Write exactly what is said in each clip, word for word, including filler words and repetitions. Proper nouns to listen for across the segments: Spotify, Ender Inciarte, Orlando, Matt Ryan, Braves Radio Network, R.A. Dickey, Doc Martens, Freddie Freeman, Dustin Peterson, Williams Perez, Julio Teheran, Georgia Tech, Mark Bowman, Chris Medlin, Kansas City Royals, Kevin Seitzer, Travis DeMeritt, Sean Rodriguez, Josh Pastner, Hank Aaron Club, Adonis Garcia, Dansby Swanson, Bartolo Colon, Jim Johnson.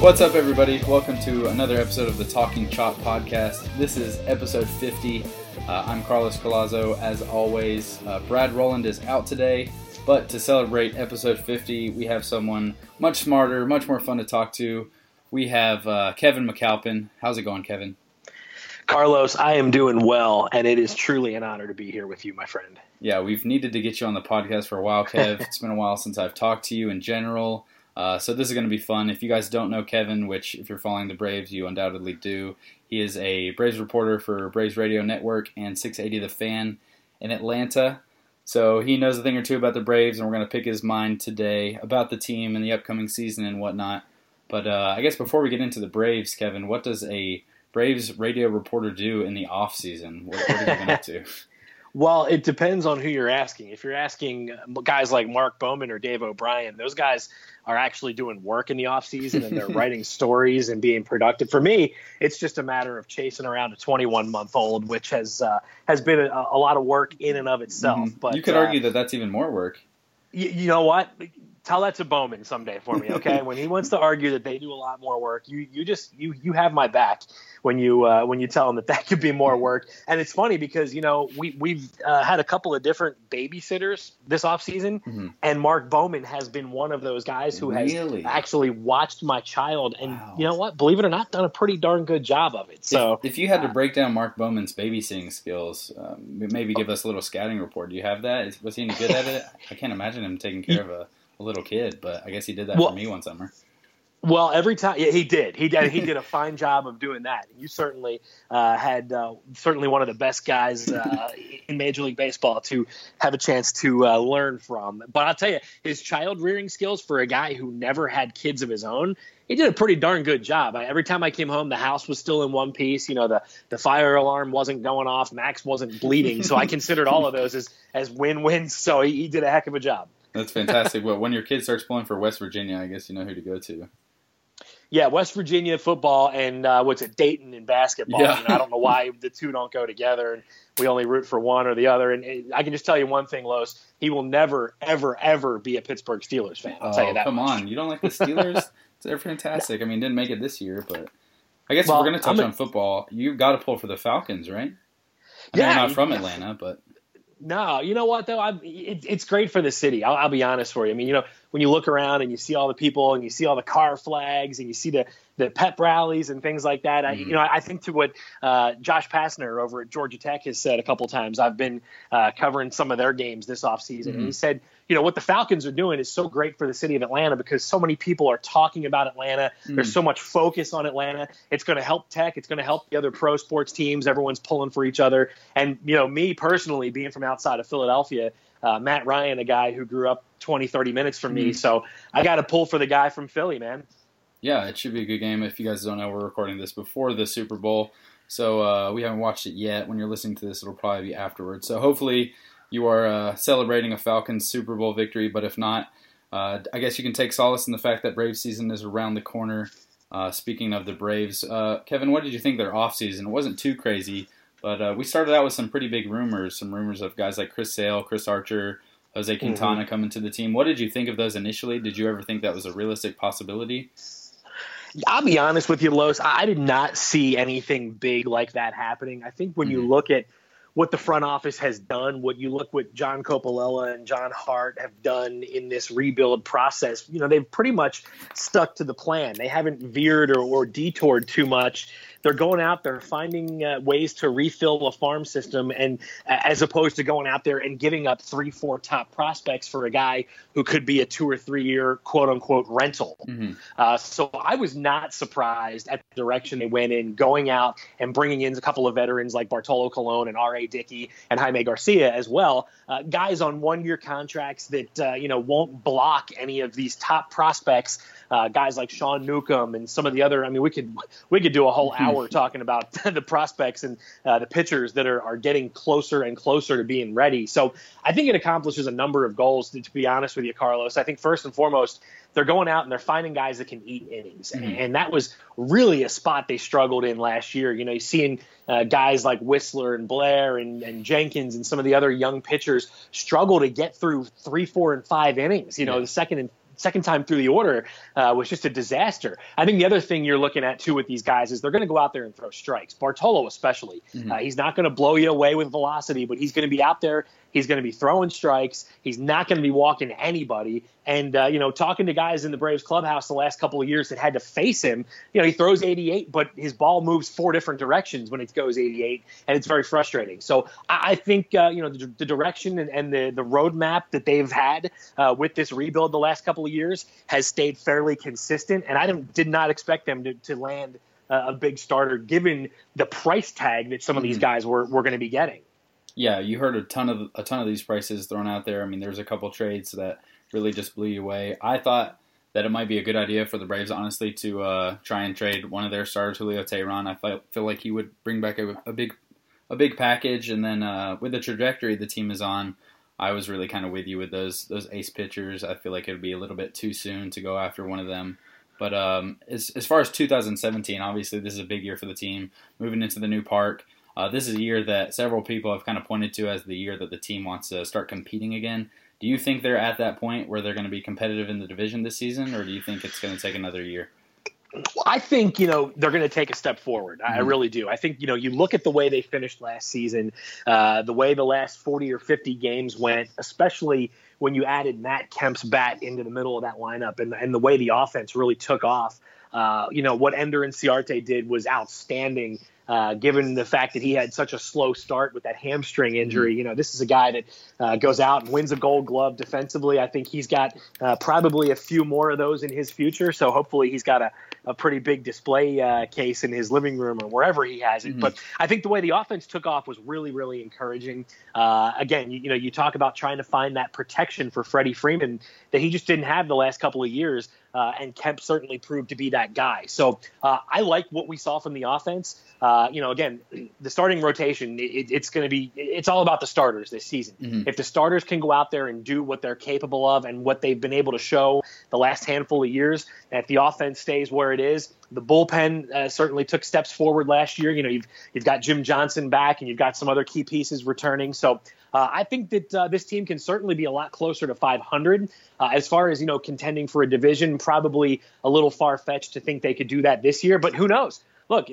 What's up, everybody? Welcome to another episode of the Talking Chop podcast. This is episode fifty. Uh, I'm Carlos Collazo, as always. Uh, Brad Roland is out today, but to celebrate episode fifty, we have someone much smarter, much more fun to talk to. We have uh, Kevin McAlpin. How's it going, Kevin? Carlos, I am doing well, and it is truly an honor to be here with you, my friend. Yeah, we've needed to get you on the podcast for a while, Kev. It's been a while since I've talked to you in general. Uh, so this is going to be fun. If you guys don't know Kevin, which if you're following the Braves, you undoubtedly do, he is a Braves reporter for Braves Radio Network and six eighty The Fan in Atlanta. So he knows a thing or two about the Braves, and we're going to pick his mind today about the team and the upcoming season and whatnot. But uh, I guess before we get into the Braves, Kevin, what does a Braves radio reporter do in the offseason? What, what are you going up to? Well, it depends on who you're asking. If you're asking guys like Mark Bowman or Dave O'Brien, those guys are actually doing work in the offseason and they're writing stories and being productive. For me, it's just a matter of chasing around a twenty-one-month-old, which has uh, has been a, a lot of work in and of itself. Mm-hmm. But you could uh, argue that that's even more work. You, you know what? Tell that to Bowman someday for me, okay? When he wants to argue that they do a lot more work, you you just you you have my back when you uh, when you tell him that that could be more work. And it's funny because you know we we've uh, had a couple of different babysitters this offseason, mm-hmm. and Mark Bowman has been one of those guys who has really? actually watched my child, and wow. you know what? Believe it or not, done a pretty darn good job of it. So if, if you had uh, to break down Mark Bowman's babysitting skills, um, maybe give us a little scouting report. Do you have that? Is, was he any good at it? I can't imagine him taking care of a. a little kid, but I guess he did that well, for me one summer. Well, every time yeah, he did, he did, he did a fine job of doing that. You certainly uh, had uh, certainly one of the best guys uh, in Major League Baseball to have a chance to uh, learn from. But I'll tell you, his child rearing skills for a guy who never had kids of his own, he did a pretty darn good job. I, every time I came home, the house was still in one piece. You know, the, the fire alarm wasn't going off. Max wasn't bleeding. So I considered all of those as, as win-wins. So he, he did a heck of a job. That's fantastic. Well, when your kid starts pulling for West Virginia, I guess you know who to go to. Yeah, West Virginia football and uh, what's it, Dayton and basketball. Yeah. You know, I don't know why the two don't go together, and we only root for one or the other. And, and I can just tell you one thing, Los, he will never, ever, ever be a Pittsburgh Steelers fan. I'll oh, tell you that. Come much. on, you don't like the Steelers? They're fantastic. I mean, didn't make it this year, but I guess well, if we're going to touch gonna... on football, you've got to pull for the Falcons, right? I yeah, know you're not from Atlanta, but. No, you know what, though? I, it, it's great for the city. I'll, I'll be honest for you. I mean, you know, when you look around and you see all the people and you see all the car flags and you see the, the pep rallies and things like that, mm-hmm. I, you know, I think to what uh, Josh Pastner over at Georgia Tech has said a couple times. I've been uh, covering some of their games this offseason. Mm-hmm. And he said, you know, what the Falcons are doing is so great for the city of Atlanta because so many people are talking about Atlanta. Mm. There's so much focus on Atlanta. It's going to help Tech. It's going to help the other pro sports teams. Everyone's pulling for each other. And, you know, me personally, being from outside of Philadelphia, uh, Matt Ryan, a guy who grew up twenty, thirty minutes from mm. me. So I got to pull for the guy from Philly, man. Yeah, it should be a good game. If you guys don't know, we're recording this before the Super Bowl. So uh, we haven't watched it yet. When you're listening to this, it'll probably be afterwards. So hopefully you are uh, celebrating a Falcons Super Bowl victory, but if not, uh, I guess you can take solace in the fact that Braves season is around the corner. Uh, speaking of the Braves, uh, Kevin, what did you think of their offseason? It wasn't too crazy, but uh, we started out with some pretty big rumors, some rumors of guys like Chris Sale, Chris Archer, Jose Quintana mm-hmm. coming to the team. What did you think of those initially? Did you ever think that was a realistic possibility? I'll be honest with you, Los. I did not see anything big like that happening. I think when mm-hmm. you look at what the front office has done, what you look what John Coppolella and John Hart have done in this rebuild process, you know, they've pretty much stuck to the plan. They haven't veered or, or detoured too much they're going out, they're finding uh, ways to refill a farm system, and uh, as opposed to going out there and giving up three, four top prospects for a guy who could be a two or three year quote unquote rental. Mm-hmm. Uh, so I was not surprised at the direction they went in, going out and bringing in a couple of veterans like Bartolo Colon and R A Dickey and Jaime Garcia as well. Uh, guys on one year contracts that, uh, you know, won't block any of these top prospects. Uh, guys like Sean Newcomb and some of the other, I mean, we could, we could do a whole hour talking about the prospects and uh, the pitchers that are, are getting closer and closer to being ready. So I think it accomplishes a number of goals, to, to be honest with you, Carlos. I think first and foremost, they're going out and they're finding guys that can eat innings. Mm-hmm. And, and that was really a spot they struggled in last year. You know, you're seeing uh, guys like Whistler and Blair and, and Jenkins and some of the other young pitchers struggle to get through three, four, and five innings. You know, yeah. the second and second time through the order uh, was just a disaster. I think the other thing you're looking at, too, with these guys is they're going to go out there and throw strikes. Bartolo especially. Mm-hmm. Uh, he's not going to blow you away with velocity, but he's going to be out there. He's going to be throwing strikes. He's not going to be walking anybody. And, uh, you know, talking to guys in the Braves clubhouse the last couple of years that had to face him, you know, he throws eighty-eight, but his ball moves four different directions when it goes eighty-eight, and it's very frustrating. So I, I think, uh, you know, the, the direction and, and the, the roadmap that they've had uh, with this rebuild the last couple of years has stayed fairly consistent, and I don't, did not expect them to, to land uh, a big starter given the price tag that some mm-hmm. of these guys were, were going to be getting. Yeah, you heard a ton of a ton of these prices thrown out there. I mean, there's a couple trades that really just blew you away. I thought that it might be a good idea for the Braves, honestly, to uh, try and trade one of their stars, Julio Teheran. I feel, feel like he would bring back a, a big a big package. And then uh, with the trajectory the team is on, I was really kind of with you with those those ace pitchers. I feel like it would be a little bit too soon to go after one of them. But um, as, as far as two thousand seventeen, obviously this is a big year for the team. Moving into the new park. Uh, this is a year that several people have kind of pointed to as the year that the team wants to start competing again. Do you think they're at that point where they're going to be competitive in the division this season, or do you think it's going to take another year? Well, I think, you know, they're going to take a step forward. I mm-hmm. really do. I think, you know, you look at the way they finished last season, uh, the way the last forty or fifty games went, especially when you added Matt Kemp's bat into the middle of that lineup and, and the way the offense really took off. Uh, you know, what Ender Inciarte did was outstanding. Uh, given the fact that he had such a slow start with that hamstring injury, you know, this is a guy that uh, goes out and wins a Gold Glove defensively. I think he's got uh, probably a few more of those in his future. So hopefully he's got a, a pretty big display uh, case in his living room or wherever he has it. Mm-hmm. But I think the way the offense took off was really, really encouraging. Uh, again, you, you know, you talk about trying to find that protection for Freddie Freeman that he just didn't have the last couple of years. Uh, and Kemp certainly proved to be that guy. So uh, I like what we saw from the offense. Uh, you know, again, the starting rotation, it, it's going to be – it's all about the starters this season. Mm-hmm. If the starters can go out there and do what they're capable of and what they've been able to show the last handful of years, if the offense stays where it is, the bullpen uh, certainly took steps forward last year. You know, you've you've got Jim Johnson back and you've got some other key pieces returning. So uh, I think that uh, this team can certainly be a lot closer to five hundred. Uh, as far as, you know, contending for a division, probably a little far-fetched to think they could do that this year. But who knows? Look,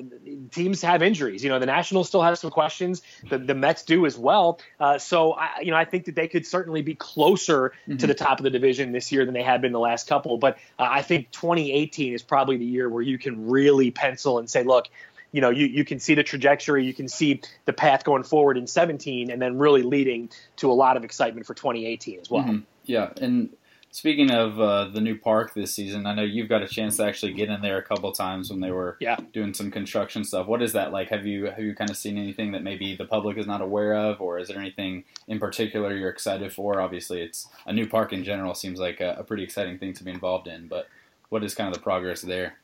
teams have injuries. You know, the Nationals still have some questions. The, the Mets do as well. Uh, so, I, you know, I think that they could certainly be closer mm-hmm. to the top of the division this year than they have been the last couple. But uh, I think twenty eighteen is probably the year where you can really pencil and say, look, you know, you, you can see the trajectory. You can see the path going forward in seventeen and then really leading to a lot of excitement for twenty eighteen as well. Mm-hmm. Yeah. And speaking of uh, the new park this season, I know you've got a chance to actually get in there a couple times when they were yeah. doing some construction stuff. What is that like? Have you have you kind of seen anything that maybe the public is not aware of, or is there anything in particular you're excited for? Obviously, it's a new park in general seems like a, a pretty exciting thing to be involved in, but what is kind of the progress there?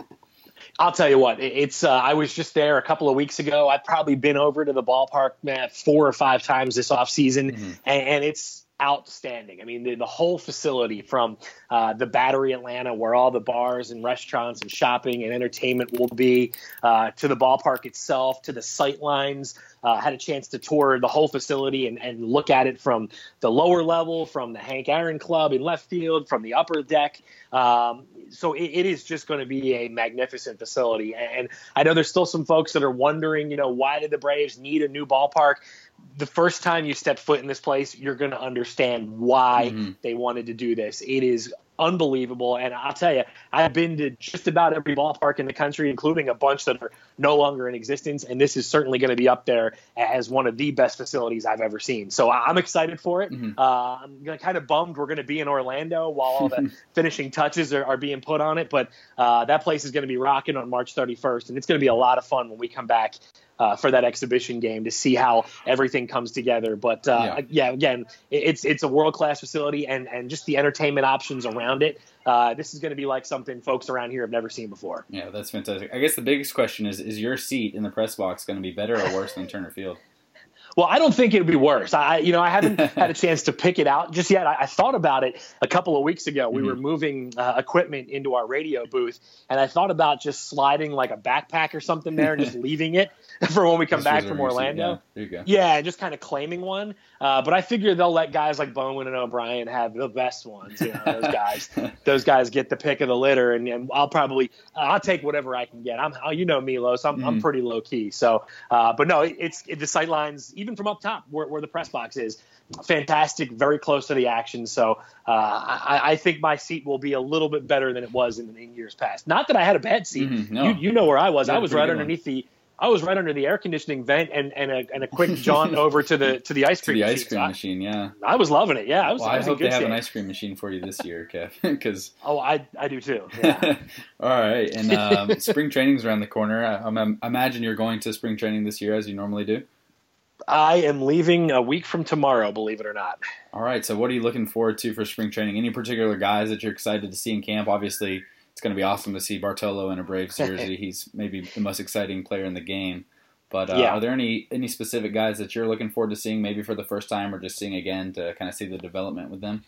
I'll tell you what, it's. Uh, I was just there a couple of weeks ago. I've probably been over to the ballpark man, four or five times this offseason, mm-hmm. and, and it's outstanding. I mean, the, the whole facility from uh, the Battery Atlanta, where all the bars and restaurants and shopping and entertainment will be, uh, to the ballpark itself, to the sight lines. Uh, had a chance to tour the whole facility and, and look at it from the lower level, from the Hank Aaron Club in left field, from the upper deck. Um, so it, it is just going to be a magnificent facility. And I know there's still some folks that are wondering, you know, why did the Braves need a new ballpark? The first time you step foot in this place, you're going to understand why mm-hmm. they wanted to do this. It is unbelievable. And I'll tell you, I've been to just about every ballpark in the country, including a bunch that are no longer in existence. And this is certainly going to be up there as one of the best facilities I've ever seen. So I'm excited for it. Mm-hmm. Uh, I'm kind of bummed we're going to be in Orlando while all the finishing touches are, are being put on it. But uh, that place is going to be rocking on March thirty-first. And it's going to be a lot of fun when we come back Uh, for that exhibition game to see how everything comes together. But, uh, yeah. yeah, again, it's it's a world-class facility, and, and just the entertainment options around it. Uh, this is going to be like something folks around here have never seen before. Yeah, that's fantastic. I guess the biggest question is, is your seat in the press box going to be better or worse than Turner Field? Well, I don't think it would be worse. I, you know, I haven't had a chance to pick it out just yet. I, I thought about it a couple of weeks ago. We mm-hmm. were moving uh, equipment into our radio booth, and I thought about just sliding like a backpack or something there and just leaving it for when we come this back from Orlando. Yeah, there you go. Yeah, and just kind of claiming one. Uh, but I figure they'll let guys like Bowman and O'Brien have the best ones. You know, those guys, those guys get the pick of the litter, and, and I'll probably uh, I'll take whatever I can get. I'm, oh, you know, Milos, I'm, mm-hmm. I'm pretty low key. So, uh, but no, it, it's it, the sight lines. Even from up top where, where the press box is, fantastic, very close to the action. So uh, I, I think my seat will be a little bit better than it was in, in years past. Not that I had a bad seat. Mm-hmm, no. you, you know where I was. Yeah, I was right underneath one. the I was right under the air conditioning vent and, and, a, and a quick jaunt over to the to the ice cream, to the ice cream machine. machine. Yeah, I was loving it. Yeah, I was. Well, I, I hope they have an ice cream machine for you this year, Kev. Because oh, I I do too. Yeah. All right, and um, spring training's around the corner. I, I'm, I imagine you're going to spring training this year as you normally do. I am leaving a week from tomorrow, believe it or not. All right. So what are you looking forward to for spring training? Any particular guys that you're excited to see in camp? Obviously, it's going to be awesome to see Bartolo in a Braves jersey. He's maybe the most exciting player in the game. But uh, yeah. are there any, any specific guys that you're looking forward to seeing maybe for the first time or just seeing again to kind of see the development with them?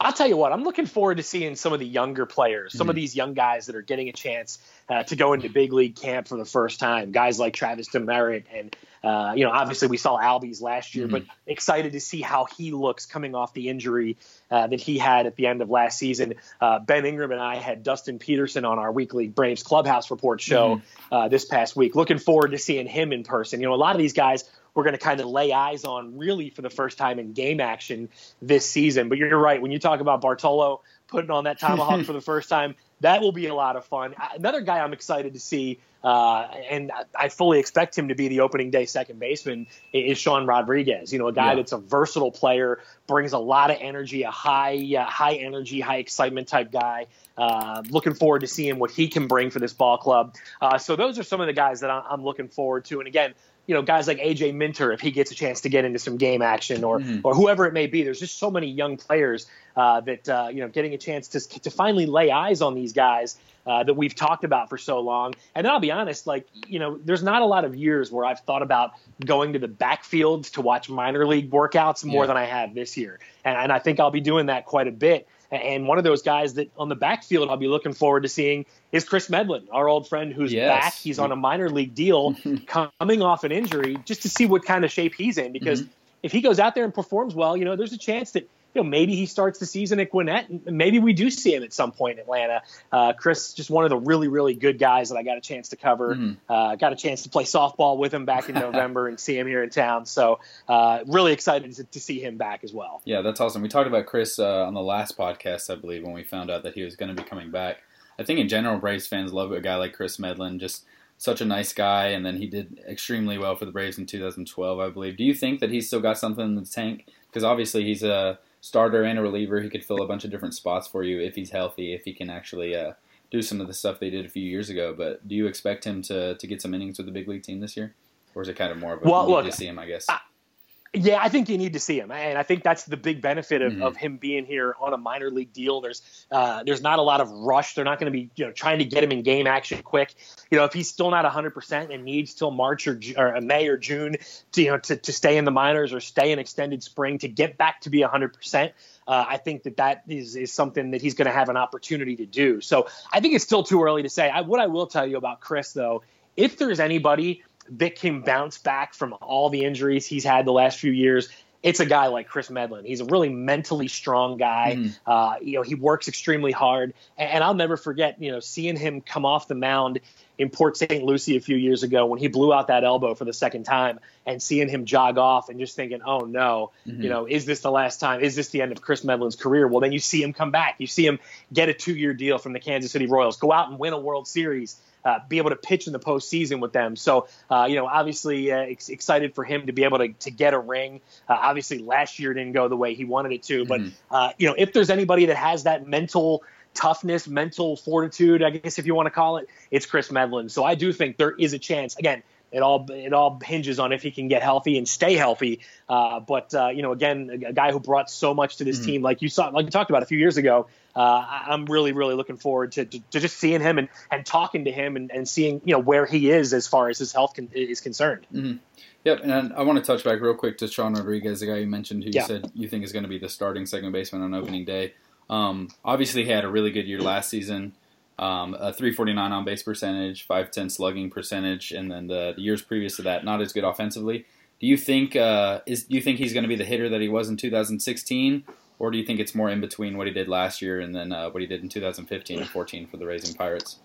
I'll tell you what, I'm looking forward to seeing some of the younger players, some mm-hmm. of these young guys that are getting a chance uh, to go into big league camp for the first time, guys like Travis DeMeritt and Uh, you know, obviously we saw Albies last year, mm-hmm. but excited to see how he looks coming off the injury uh, that he had at the end of last season. Uh, Ben Ingram and I had Dustin Peterson on our weekly Braves Clubhouse Report show mm-hmm. uh, this past week. Looking forward to seeing him in person. You know, a lot of these guys we're going to kind of lay eyes on really for the first time in game action this season. But you're right. When you talk about Bartolo putting on that tomahawk for the first time, that will be a lot of fun. Another guy I'm excited to see, uh, and I fully expect him to be the opening day second baseman, is Sean Rodriguez. You know, a guy yeah. that's a versatile player, brings a lot of energy, a high, uh, high energy, high excitement type guy. Uh, looking forward to seeing what he can bring for this ball club. Uh, so those are some of the guys that I'm looking forward to. And again, you know, guys like A J Minter, if he gets a chance to get into some game action, or mm-hmm. or whoever it may be. There's just so many young players uh, that, uh, you know, getting a chance to to finally lay eyes on these guys uh, that we've talked about for so long. And then I'll be honest, like, you know, there's not a lot of years where I've thought about going to the backfield to watch minor league workouts more yeah. than I have this year. And, and I think I'll be doing that quite a bit. And one of those guys that on the backfield I'll be looking forward to seeing is Chris Medlin, our old friend who's yes. back. He's on a minor league deal coming off an injury, just to see what kind of shape he's in. Because mm-hmm. if he goes out there and performs well, you know, there's a chance that, you know, maybe he starts the season at Gwinnett, and maybe we do see him at some point in Atlanta. Uh, Chris, just one of the really, really good guys that I got a chance to cover. Mm. Uh, got a chance to play softball with him back in November and see him here in town. So uh, really excited to, to see him back as well. Yeah, that's awesome. We talked about Chris uh, on the last podcast, I believe, when we found out that he was going to be coming back. I think in general, Braves fans love a guy like Chris Medlin, just such a nice guy. And then he did extremely well for the Braves in two thousand twelve, I believe. Do you think that he's still got something in the tank? Because obviously he's a starter and a reliever. He could fill a bunch of different spots for you if he's healthy, if he can actually uh, do some of the stuff they did a few years ago. But do you expect him to to get some innings with the big league team this year? Or is it kind of more of a well, look, to see him, I guess? I, yeah, I think you need to see him. And I think that's the big benefit of, mm-hmm. of him being here on a minor league deal. There's uh, there's not a lot of rush. They're not going to be, you know, trying to get him in game action quick. You know, if he's still not one hundred percent and needs till March or, or May or June to, you know, to, to stay in the minors or stay in extended spring to get back to be one hundred percent, uh, I think that that is, is something that he's going to have an opportunity to do. So I think it's still too early to say. I, what I will tell you about Chris, though, if there's anybody that can bounce back from all the injuries he's had the last few years it's a guy like Chris Medlin. He's a really mentally strong guy. Mm. Uh, you know, he works extremely hard. And I'll never forget, you know, seeing him come off the mound in Port Saint Lucie a few years ago when he blew out that elbow for the second time and seeing him jog off and just thinking, oh no, mm-hmm. you know, is this the last time? Is this the end of Chris Medlin's career? Well, then you see him come back. You see him get a two-year deal from the Kansas City Royals, go out and win a World Series, uh, be able to pitch in the postseason with them. So, uh, you know, obviously uh, ex- excited for him to be able to, to get a ring. Uh, obviously last year didn't go the way he wanted it to, mm-hmm. but, uh, you know, if there's anybody that has that mental toughness, mental fortitude, I guess if you want to call it, it's Chris Medlin. So I do think there is a chance. Again, it all it all hinges on if he can get healthy and stay healthy. Uh, but uh, you know, again, a, a guy who brought so much to this mm-hmm. team, like you saw, like you talked about a few years ago. Uh, I'm really, really looking forward to, to, to just seeing him and, and talking to him and, and seeing you know where he is as far as his health con- is concerned. Mm-hmm. Yep, and I want to touch back real quick to Sean Rodriguez, the guy you mentioned, who yeah. you said you think is going to be the starting second baseman on opening day. Um, obviously he had a really good year last season, um, a three forty-nine on base percentage, five ten slugging percentage. And then the, the years previous to that, not as good offensively. Do you think, uh, is, do you think he's going to be the hitter that he was in two thousand sixteen, or do you think it's more in between what he did last year and then, uh, what he did in two thousand fifteen and fourteen for the Rays and Pirates?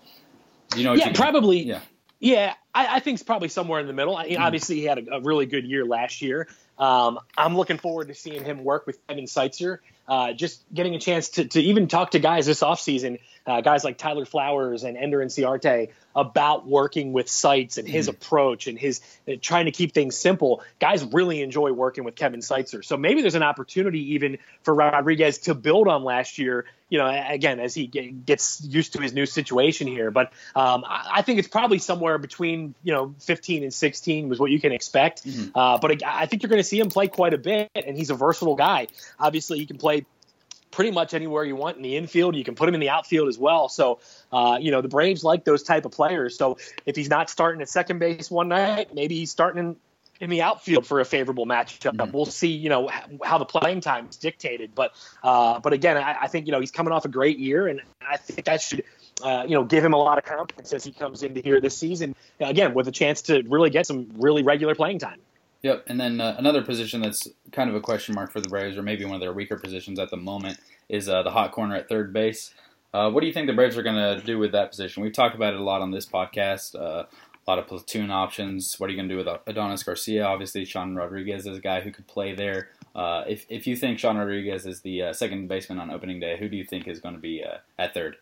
Do you know? What yeah, you probably. Yeah. Yeah. I, I think it's probably somewhere in the middle. I, mm. Obviously he had a, a really good year last year. Um, I'm looking forward to seeing him work with Kevin Seitzer. Uh, just getting a chance to, to even talk to guys this offseason, uh, guys like Tyler Flowers and Ender Inciarte, about working with Seitz and his mm. approach and his uh, trying to keep things simple. Guys really enjoy working with Kevin Seitzer. So maybe there's an opportunity even for Rodriguez to build on last year, you know, again, as he get, gets used to his new situation here. But um, I, I think it's probably somewhere between, you know, fifteen and sixteen was what you can expect. Mm-hmm. Uh, but I, I think you're going to see him play quite a bit, and he's a versatile guy. Obviously, he can play pretty much anywhere you want in the infield. You can put him in the outfield as well. So, uh, you know, the Braves like those type of players. So if he's not starting at second base one night, maybe he's starting in, in the outfield for a favorable matchup. Mm-hmm. We'll see, you know, how the playing time is dictated. But, uh, but again, I, I think, you know, he's coming off a great year, and I think that should – Uh, you know, give him a lot of confidence as he comes into here this season, again, with a chance to really get some really regular playing time. Yep. And then uh, another position that's kind of a question mark for the Braves, or maybe one of their weaker positions at the moment, is uh, the hot corner at third base. Uh, what do you think the Braves are going to do with that position? We've talked about it a lot on this podcast, uh, a lot of platoon options. What are you going to do with Adonis Garcia? Obviously, Sean Rodriguez is a guy who could play there. Uh, if, if you think Sean Rodriguez is the uh, second baseman on opening day, who do you think is going to be uh, at third?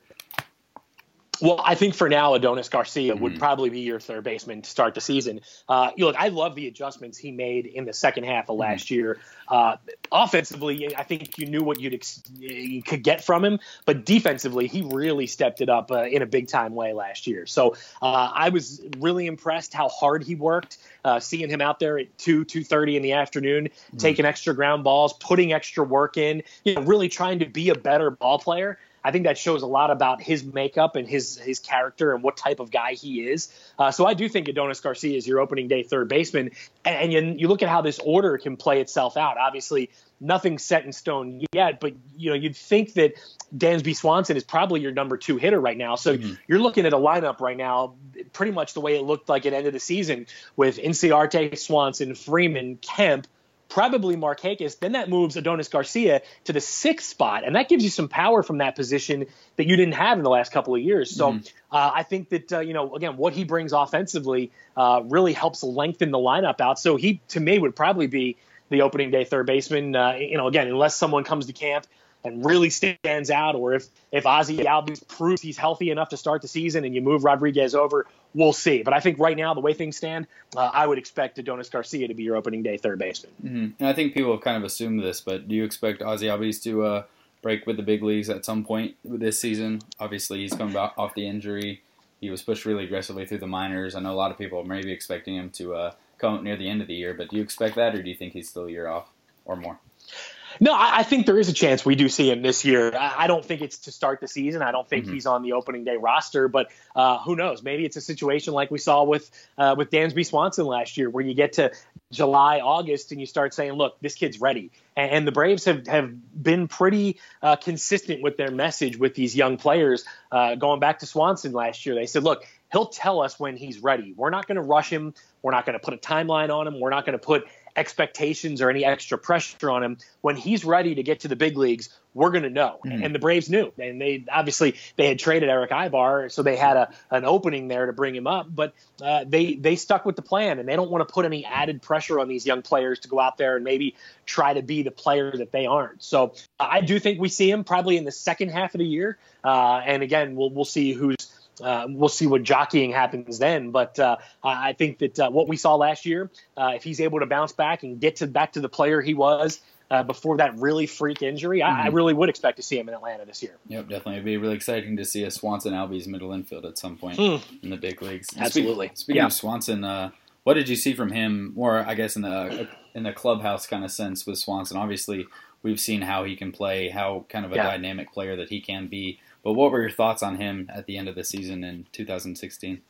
Well, I think for now, Adonis Garcia mm-hmm. would probably be your third baseman to start the season. Uh, you know, look, I love the adjustments he made in the second half of mm-hmm. last year. Uh, offensively, I think you knew what you'd ex- you could get from him, but defensively, he really stepped it up uh, in a big-time way last year. So uh, I was really impressed how hard he worked, uh, seeing him out there at two, two thirty in the afternoon, mm-hmm. taking extra ground balls, putting extra work in, you know, really trying to be a better ball player. I think that shows a lot about his makeup and his his character and what type of guy he is. Uh, so I do think Adonis Garcia is your opening day third baseman. And, and you, you look at how this order can play itself out. Obviously, nothing's set in stone yet, but you know, you'd think that Dansby Swanson is probably your number two hitter right now. So mm-hmm. you're looking at a lineup right now, pretty much the way it looked like at the end of the season, with Inciarte, Swanson, Freeman, Kemp, probably Markakis. Then that moves Adonis Garcia to the sixth spot, and that gives you some power from that position that you didn't have in the last couple of years. So mm. uh, I think that, uh, you know, again, what he brings offensively uh, really helps lengthen the lineup out. So he, to me, would probably be the opening day third baseman, uh, you know, again, unless someone comes to camp and really stands out, or if, if Ozzie Albies proves he's healthy enough to start the season and you move Rodriguez over, we'll see. But I think right now, the way things stand, uh, I would expect Adonis Garcia to be your opening day third baseman. Mm-hmm. And I think people have kind of assumed this, but do you expect Ozzie Albies to uh, break with the big leagues at some point this season? Obviously, he's coming off the injury. He was pushed really aggressively through the minors. I know a lot of people may be expecting him to uh, come near the end of the year, but do you expect that, or do you think he's still a year off or more? No, I think there is a chance we do see him this year. I don't think it's to start the season. I don't think mm-hmm. he's on the opening day roster, but uh, who knows? Maybe it's a situation like we saw with uh, with Dansby Swanson last year, where you get to July, August, and you start saying, look, this kid's ready. And, and the Braves have, have been pretty uh, consistent with their message with these young players. Uh, going back to Swanson last year, they said, look, he'll tell us when he's ready. We're not going to rush him. We're not going to put a timeline on him. We're not going to put expectations or any extra pressure on him. When he's ready to get to the big leagues, we're going to know. Mm-hmm. And the Braves knew. And they obviously they had traded Eric Ibar, so they had a, an opening there to bring him up. But uh, they they stuck with the plan, and they don't want to put any added pressure on these young players to go out there and maybe try to be the player that they aren't. So I do think we see him probably in the second half of the year. Uh, and again, we'll we'll see who's Uh, we'll see what jockeying happens then. But uh, I think that uh, what we saw last year, uh, if he's able to bounce back and get to back to the player he was uh, before that really freak injury, mm-hmm. I, I really would expect to see him in Atlanta this year. Yep, definitely. It'd be really exciting to see a Swanson Albies middle infield at some point mm. in the big leagues. And Absolutely. Speaking, speaking yeah. of Swanson, uh, what did you see from him more, I guess, in the in the clubhouse kind of sense with Swanson? Obviously, we've seen how he can play, how kind of a yeah. dynamic player that he can be. But what were your thoughts on him at the end of the season in two thousand sixteen?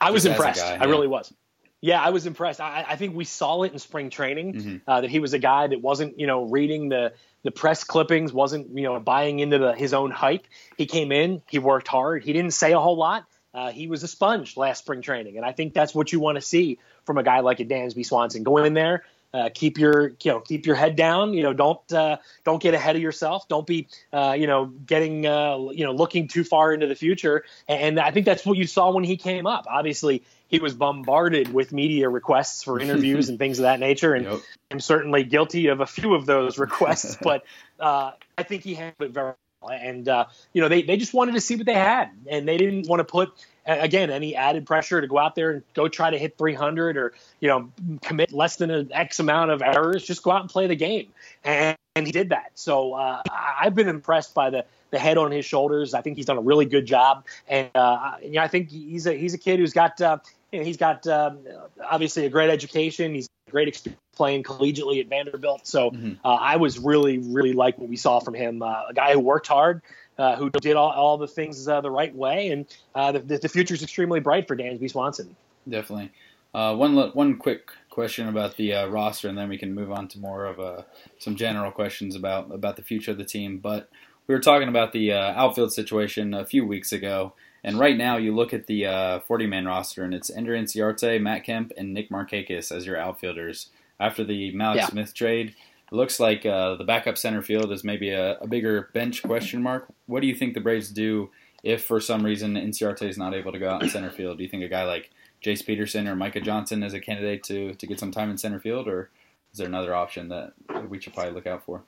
I was impressed. Guy, I yeah. really was. Yeah, I was impressed. I, I think we saw it in spring training mm-hmm. uh, that he was a guy that wasn't, you know, reading the the press clippings, wasn't, you know, buying into the, his own hype. He came in, he worked hard. He didn't say a whole lot. Uh, he was a sponge last spring training, and I think that's what you want to see from a guy like a Dansby Swanson. Go in there. Uh, keep your, you know, keep your head down. You know, don't uh, don't get ahead of yourself. Don't be, uh, you know, getting, uh, you know, looking too far into the future. And I think that's what you saw when he came up. Obviously, he was bombarded with media requests for interviews and things of that nature. And yep. I'm certainly guilty of a few of those requests. But uh, I think he handled it very well. And uh, you know, they they just wanted to see what they had, and they didn't want to put. Again, any added pressure to go out there and go try to hit three hundred or, you know, commit less than an X amount of errors, just go out and play the game. And, and he did that. So uh, I've been impressed by the, the head on his shoulders. I think he's done a really good job. And uh, you know, I think he's a he's a kid who's got uh, you know, he's got um, obviously a great education. He's got a great experience playing collegiately at Vanderbilt. So mm-hmm. uh, I was really, really like what we saw from him. Uh, a guy who worked hard. Uh, who did all, all the things uh, the right way, and uh, the, the future is extremely bright for Dansby Swanson. Definitely. Uh, one one quick question about the uh, roster, and then we can move on to more of uh, some general questions about, about the future of the team. But we were talking about the uh, outfield situation a few weeks ago, and right now you look at the uh, forty-man roster, and it's Ender Inciarte, Matt Kemp, and Nick Markakis as your outfielders. After the Malik yeah. Smith trade, it looks like uh, the backup center field is maybe a, a bigger bench question mark. What do you think the Braves do if, for some reason, Inciarte is not able to go out in center field? Do you think a guy like Jace Peterson or Micah Johnson is a candidate to, to get some time in center field, or is there another option that we should probably look out for?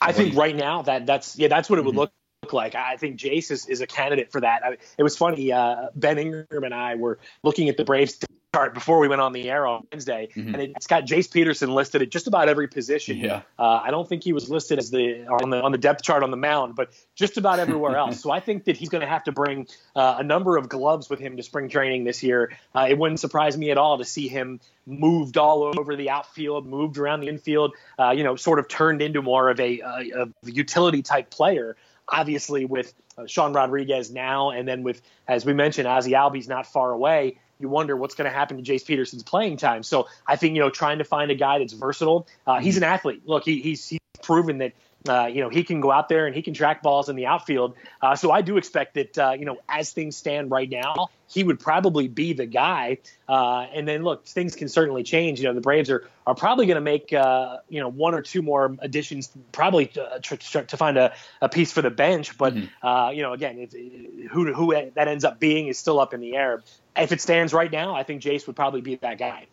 I what think right now that that's yeah that's what it would mm-hmm. look. like. I think Jace is, is a candidate for that. I mean, it was funny. Uh, Ben Ingram and I were looking at the Braves chart before we went on the air on Wednesday, mm-hmm. and it's got Jace Peterson listed at just about every position. Yeah. Uh, I don't think he was listed as the on the on the depth chart on the mound, but just about everywhere else. So I think that he's going to have to bring uh, a number of gloves with him to spring training this year. Uh, it wouldn't surprise me at all to see him moved all over the outfield, moved around the infield, uh, you know, sort of turned into more of a, a, a utility type player. Obviously, with uh, Sean Rodriguez now, and then with, as we mentioned, Ozzie Albies not far away, you wonder what's going to happen to Jace Peterson's playing time. So I think, you know, trying to find a guy that's versatile. Uh, he's an athlete. Look, he, he's, he's proven that, uh, you know, he can go out there and he can track balls in the outfield. Uh, so I do expect that, uh, you know, as things stand right now, he would probably be the guy. Uh, and then, look, things can certainly change. You know, the Braves are, are probably going to make, uh, you know, one or two more additions probably to, to, to find a, a piece for the bench. But, mm-hmm. uh, you know, again, if, who who that ends up being is still up in the air. If it stands right now, I think Jace would probably be that guy.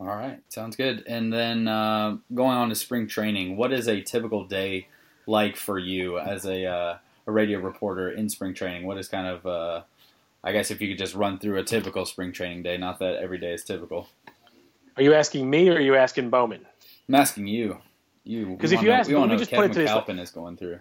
All right. Sounds good. And then uh, going on to spring training, what is a typical day like for you as a, uh, a radio reporter in spring training? What is kind of uh, – I guess if you could just run through a typical spring training day, not that every day is typical. Are you asking me or are you asking Bowman? I'm asking you. You because if you ask, we all know what Kevin McAlpin is going through.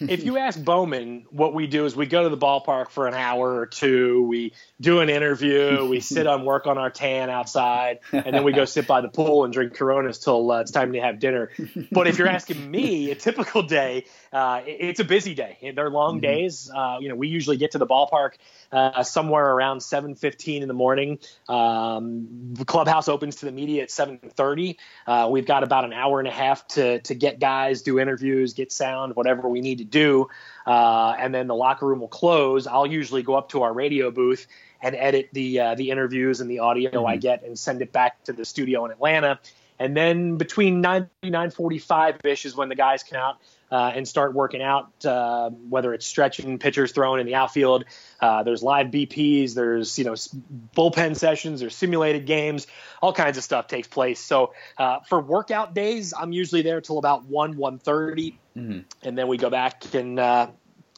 If you ask Bowman, what we do is we go to the ballpark for an hour or two. We do an interview. We sit on work on our tan outside, and then we go sit by the pool and drink Coronas till uh, it's time to have dinner. But if you're asking me, a typical day, uh, it's a busy day. They're long mm-hmm. days. Uh, you know, we usually get to the ballpark uh, somewhere around seven fifteen in the morning. Um, the clubhouse opens to the media at seven thirty. Uh, we've got about an hour and a half to to get guys, do interviews, get sound, whatever we need to do, uh, and then the locker room will close. I'll usually go up to our radio booth and edit the uh, the interviews and the audio mm-hmm. I get and send it back to the studio in Atlanta. And then between nine forty-five-ish is when the guys come out uh, and start working out, uh, whether it's stretching, pitchers thrown in the outfield. Uh, there's live B Ps. There's, you know, bullpen sessions. There's simulated games. All kinds of stuff takes place. So uh, for workout days, I'm usually there till about one, one thirty. Mm-hmm. And then we go back and uh,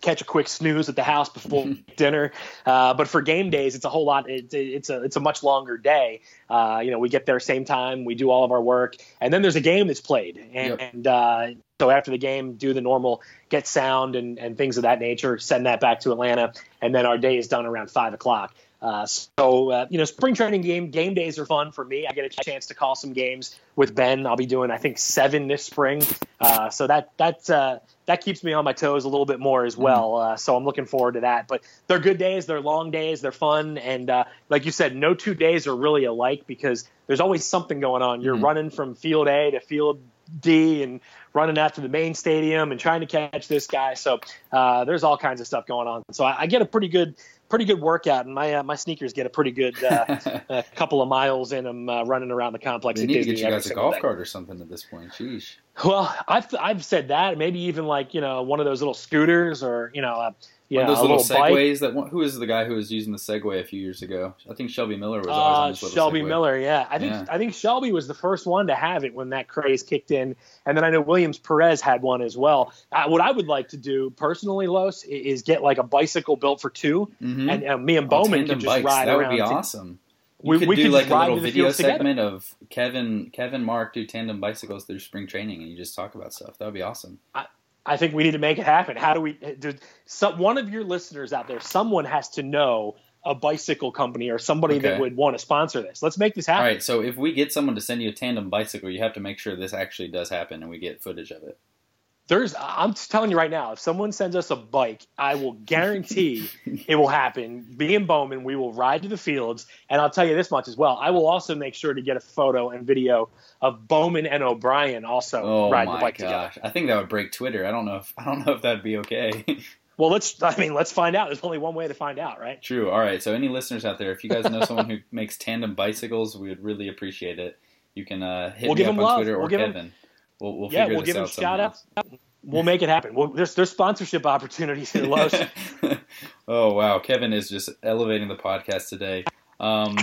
catch a quick snooze at the house before mm-hmm. dinner. Uh, but for game days, it's a whole lot. It, it, it's a it's a much longer day. Uh, you know, we get there same time, we do all of our work, and then there's a game that's played. And, yep. and uh, so after the game, do the normal, get sound and, and things of that nature, send that back to Atlanta, and then our day is done around five o'clock. Uh, so, uh, you know, spring training game game days are fun for me. I get a chance to call some games with Ben. I'll be doing, I think, seven this spring. Uh, so that that's, uh, that keeps me on my toes a little bit more as well. Uh, so I'm looking forward to that. But they're good days. They're long days. They're fun. And uh, like you said, no two days are really alike because there's always something going on. You're mm-hmm. running from field A to field D and running after the main stadium and trying to catch this guy. So uh, there's all kinds of stuff going on. So I, I get a pretty good – pretty good workout, and my uh, my sneakers get a pretty good uh, a couple of miles in them uh, running around the complex. They need to get you guys a golf cart or something at this point. Sheesh. Well, I've I've said that. Maybe even like you know one of those little scooters or you know uh, yeah one of those little, little Segways. That one, who is the guy who was using the Segway a few years ago? I think Shelby Miller was always uh, on this little Shelby Segway. Miller, yeah. I think yeah. I think Shelby was the first one to have it when that craze kicked in, and then I know Williams Perez had one as well. I, what I would like to do personally, Los, is get like a bicycle built for two. Mm-hmm. And uh, me and Bowman can just bikes. ride that around. That would be awesome. We, we could do could like a little video segment together. of Kevin, Kevin, Mark do tandem bicycles through spring training, and you just talk about stuff. That would be awesome. I, I think we need to make it happen. How do we? Do, so one of your listeners out there, someone has to know a bicycle company or somebody okay. that would want to sponsor this. Let's make this happen. All right. So if we get someone to send you a tandem bicycle, you have to make sure this actually does happen, and we get footage of it. There's, I'm telling you right now, if someone sends us a bike, I will guarantee it will happen. Me and Bowman, we will ride to the fields, and I'll tell you this much as well. I will also make sure to get a photo and video of Bowman and O'Brien also oh riding the bike gosh. together. I think that would break Twitter. I don't know if I don't know if that'd be okay. Well, let's. I mean, let's find out. There's only one way to find out, right? True. All right. So, any listeners out there, if you guys know someone who makes tandem bicycles, we would really appreciate it. You can uh, hit we'll me up on love. Twitter we'll or Kevin. Him- We'll, we'll yeah, we'll give them shout out. We'll make it happen. We'll, there's there's sponsorship opportunities here, Los. Oh wow, Kevin is just elevating the podcast today. Um,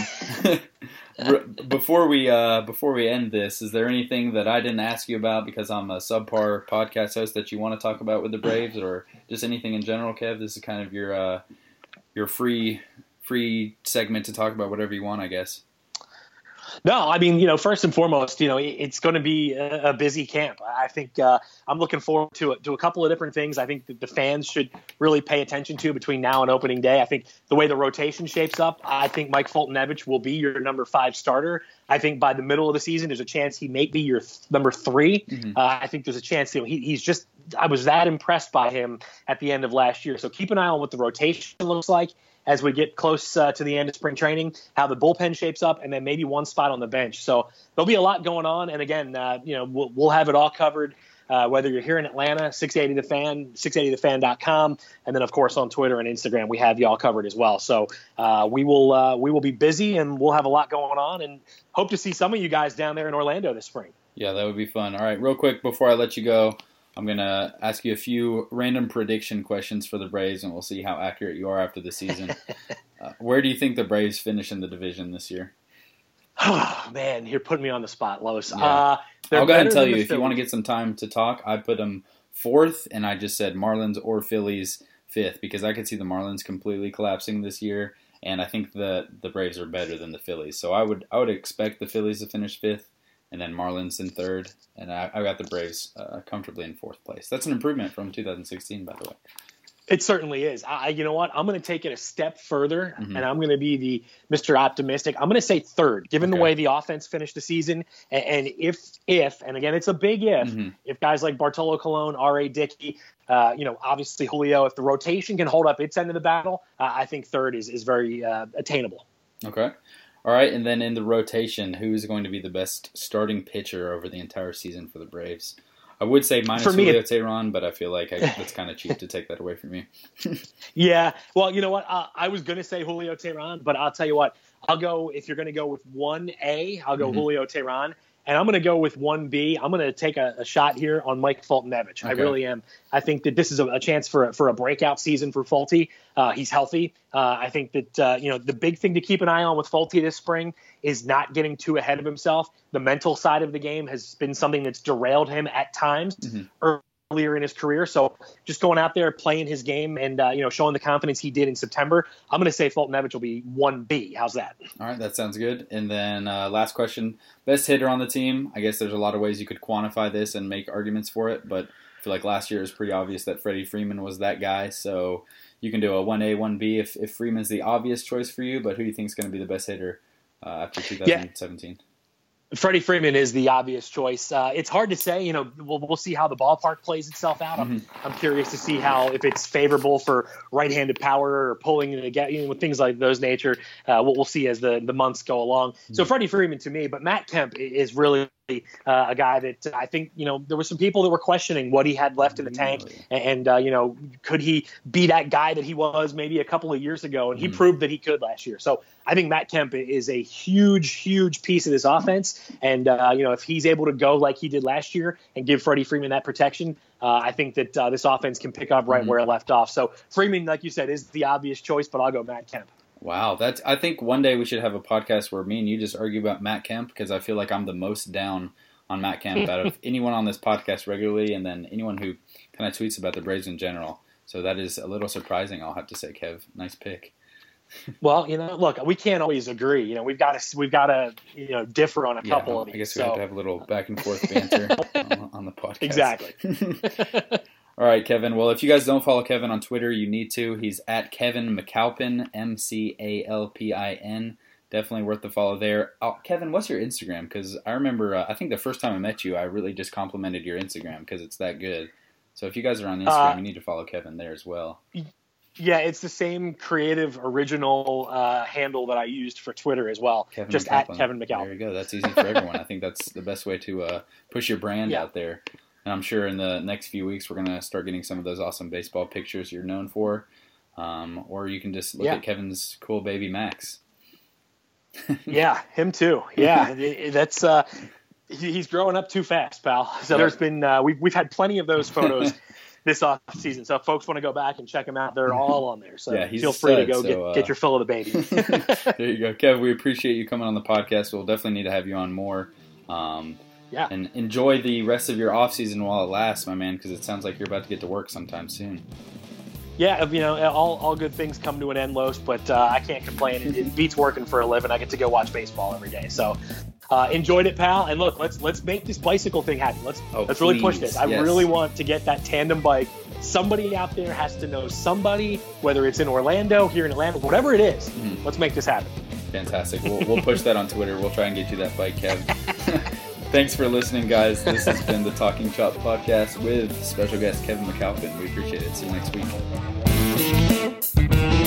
before we uh, before we end this, is there anything that I didn't ask you about because I'm a subpar podcast host that you want to talk about with the Braves, or just anything in general, Kev? This is kind of your uh, your free free segment to talk about whatever you want, I guess. No, I mean, you know, first and foremost, you know, it's going to be a busy camp. I think uh, I'm looking forward to it, to a couple of different things I think that the fans should really pay attention to between now and opening day. I think the way the rotation shapes up, I think Mike Foltynewicz will be your number five starter. I think by the middle of the season, there's a chance he may be your th- number three. Mm-hmm. Uh, I think there's a chance, you know, he, he's just – I was that impressed by him at the end of last year. So keep an eye on what the rotation looks like as we get close uh, to the end of spring training, how the bullpen shapes up, and then maybe one spot on the bench. So there'll be a lot going on. And again, uh, you know, we'll, we'll have it all covered, uh, whether you're here in Atlanta, six eighty The Fan, six eighty the fan dot com. And then, of course, on Twitter and Instagram, we have you all covered as well. So uh, we will uh, we will be busy, and we'll have a lot going on, and hope to see some of you guys down there in Orlando this spring. Yeah, that would be fun. All right, real quick, before I let you go, I'm going to ask you a few random prediction questions for the Braves, and we'll see how accurate you are after the season. uh, where do you think the Braves finish in the division this year? Oh, man, you're putting me on the spot, Los. Yeah. Uh, I'll go ahead and tell you, if you want to get some time to talk, I put them fourth, and I just said Marlins or Phillies fifth, because I could see the Marlins completely collapsing this year, and I think the, the Braves are better than the Phillies. So I would I would expect the Phillies to finish fifth, and then Marlins in third, and I, I got the Braves uh, comfortably in fourth place. That's an improvement from two thousand sixteen, by the way. It certainly is. I, you know what? I'm going to take it a step further, mm-hmm. and I'm going to be the Mister Optimistic. I'm going to say third, given okay. the way the offense finished the season, and, and if, if, and again, it's a big if, mm-hmm. if guys like Bartolo Colon, R A Dickey, uh, you know, obviously Julio, if the rotation can hold up its end of the battle, uh, I think third is, is very uh, attainable. Okay. All right, and then in the rotation, who is going to be the best starting pitcher over the entire season for the Braves? I would say minus for me, Julio Teheran, but I feel like I, it's kind of cheap to take that away from you. Yeah. Well, you know what? Uh, I was going to say Julio Teheran, but I'll tell you what. I'll go, if you're going to go with one A, I'll go mm-hmm. Julio Teheran. And I'm going to go with one B. I'm going to take a, a shot here on Mike Foltynewicz. Okay. I really am. I think that this is a, a chance for a, for a breakout season for Folty. Uh, he's healthy. Uh, I think that uh, you know the big thing to keep an eye on with Folty this spring is not getting too ahead of himself. The mental side of the game has been something that's derailed him at times mm-hmm. earlier in his career. So just going out there, playing his game, and uh, you know showing the confidence he did in September, I'm going to say Foltynewicz will be one B. How's that? All right, that sounds good. And then uh, last question, best hitter on the team. I guess there's a lot of ways you could quantify this and make arguments for it, but I feel like last year it was pretty obvious that Freddie Freeman was that guy, so you can do a one A, one B if, if Freeman's the obvious choice for you, but who do you think is going to be the best hitter uh, after twenty seventeen? Yeah. Freddie Freeman is the obvious choice. Uh, it's hard to say. You know, we'll, we'll see how the ballpark plays itself out. I'm, mm-hmm. I'm curious to see how, if it's favorable for right-handed power or pulling and you know, things like those nature. Uh, we'll, we'll see as the, the months go along. Mm-hmm. So Freddie Freeman to me, but Matt Kemp is really uh, a guy that I think, you know, there were some people that were questioning what he had left in the tank and, and uh, you know, could he be that guy that he was maybe a couple of years ago? And he mm-hmm. proved that he could last year. So I think Matt Kemp is a huge, huge piece of this offense. And, uh, you know, if he's able to go like he did last year and give Freddie Freeman that protection, uh, I think that uh, this offense can pick up right mm-hmm. where it left off. So Freeman, like you said, is the obvious choice, but I'll go Matt Kemp. Wow, that's. I think one day we should have a podcast where me and you just argue about Matt Kemp, because I feel like I'm the most down on Matt Kemp out of anyone on this podcast regularly, and then anyone who kind of tweets about the Braves in general. So that is a little surprising, I'll have to say, Kev. Nice pick. Well, you know, look, we can't always agree. You know, we've got to we've got to you know differ on a yeah, couple of these. I guess we so. have to have a little back and forth banter on, on the podcast. Exactly. All right, Kevin. Well, if you guys don't follow Kevin on Twitter, you need to. He's at Kevin McAlpin, M C A L P I N. Definitely worth the follow there. Oh, Kevin, what's your Instagram? Because I remember, uh, I think the first time I met you, I really just complimented your Instagram because it's that good. So if you guys are on Instagram, uh, you need to follow Kevin there as well. Yeah, it's the same creative, original uh, handle that I used for Twitter as well. Kevin just McAlpin. At Kevin McAlpin. There you go. That's easy for everyone. I think that's the best way to uh, push your brand yeah. out there. And I'm sure in the next few weeks, we're going to start getting some of those awesome baseball pictures you're known for. Um, or you can just look yeah. at Kevin's cool baby Max. Yeah, him too. Yeah, that's uh, he's growing up too fast, pal. So there's been uh, we've, we've had plenty of those photos this off season. So if folks want to go back and check them out, they're all on there. So yeah, feel free stud, to go so, get, uh... get your fill of the baby. There you go. Kev, we appreciate you coming on the podcast. We'll definitely need to have you on more. Um Yeah. And enjoy the rest of your off season while it lasts, my man, because it sounds like you're about to get to work sometime soon. Yeah, you know, all all good things come to an end, Los, but uh, I can't complain. It, it beats working for a living. I get to go watch baseball every day. So uh, enjoyed it, pal. And look, let's let's make this bicycle thing happen. Let's oh, let's please. really push this. I yes. really want to get that tandem bike. Somebody out there has to know somebody, whether it's in Orlando, here in Atlanta, whatever it is. Mm-hmm. Let's make this happen. Fantastic. We'll we'll push that on Twitter. We'll try and get you that bike, Kev. Thanks for listening, guys. This has been the Talking Chop Podcast with special guest Kevin McAlpin. We appreciate it. See you next week.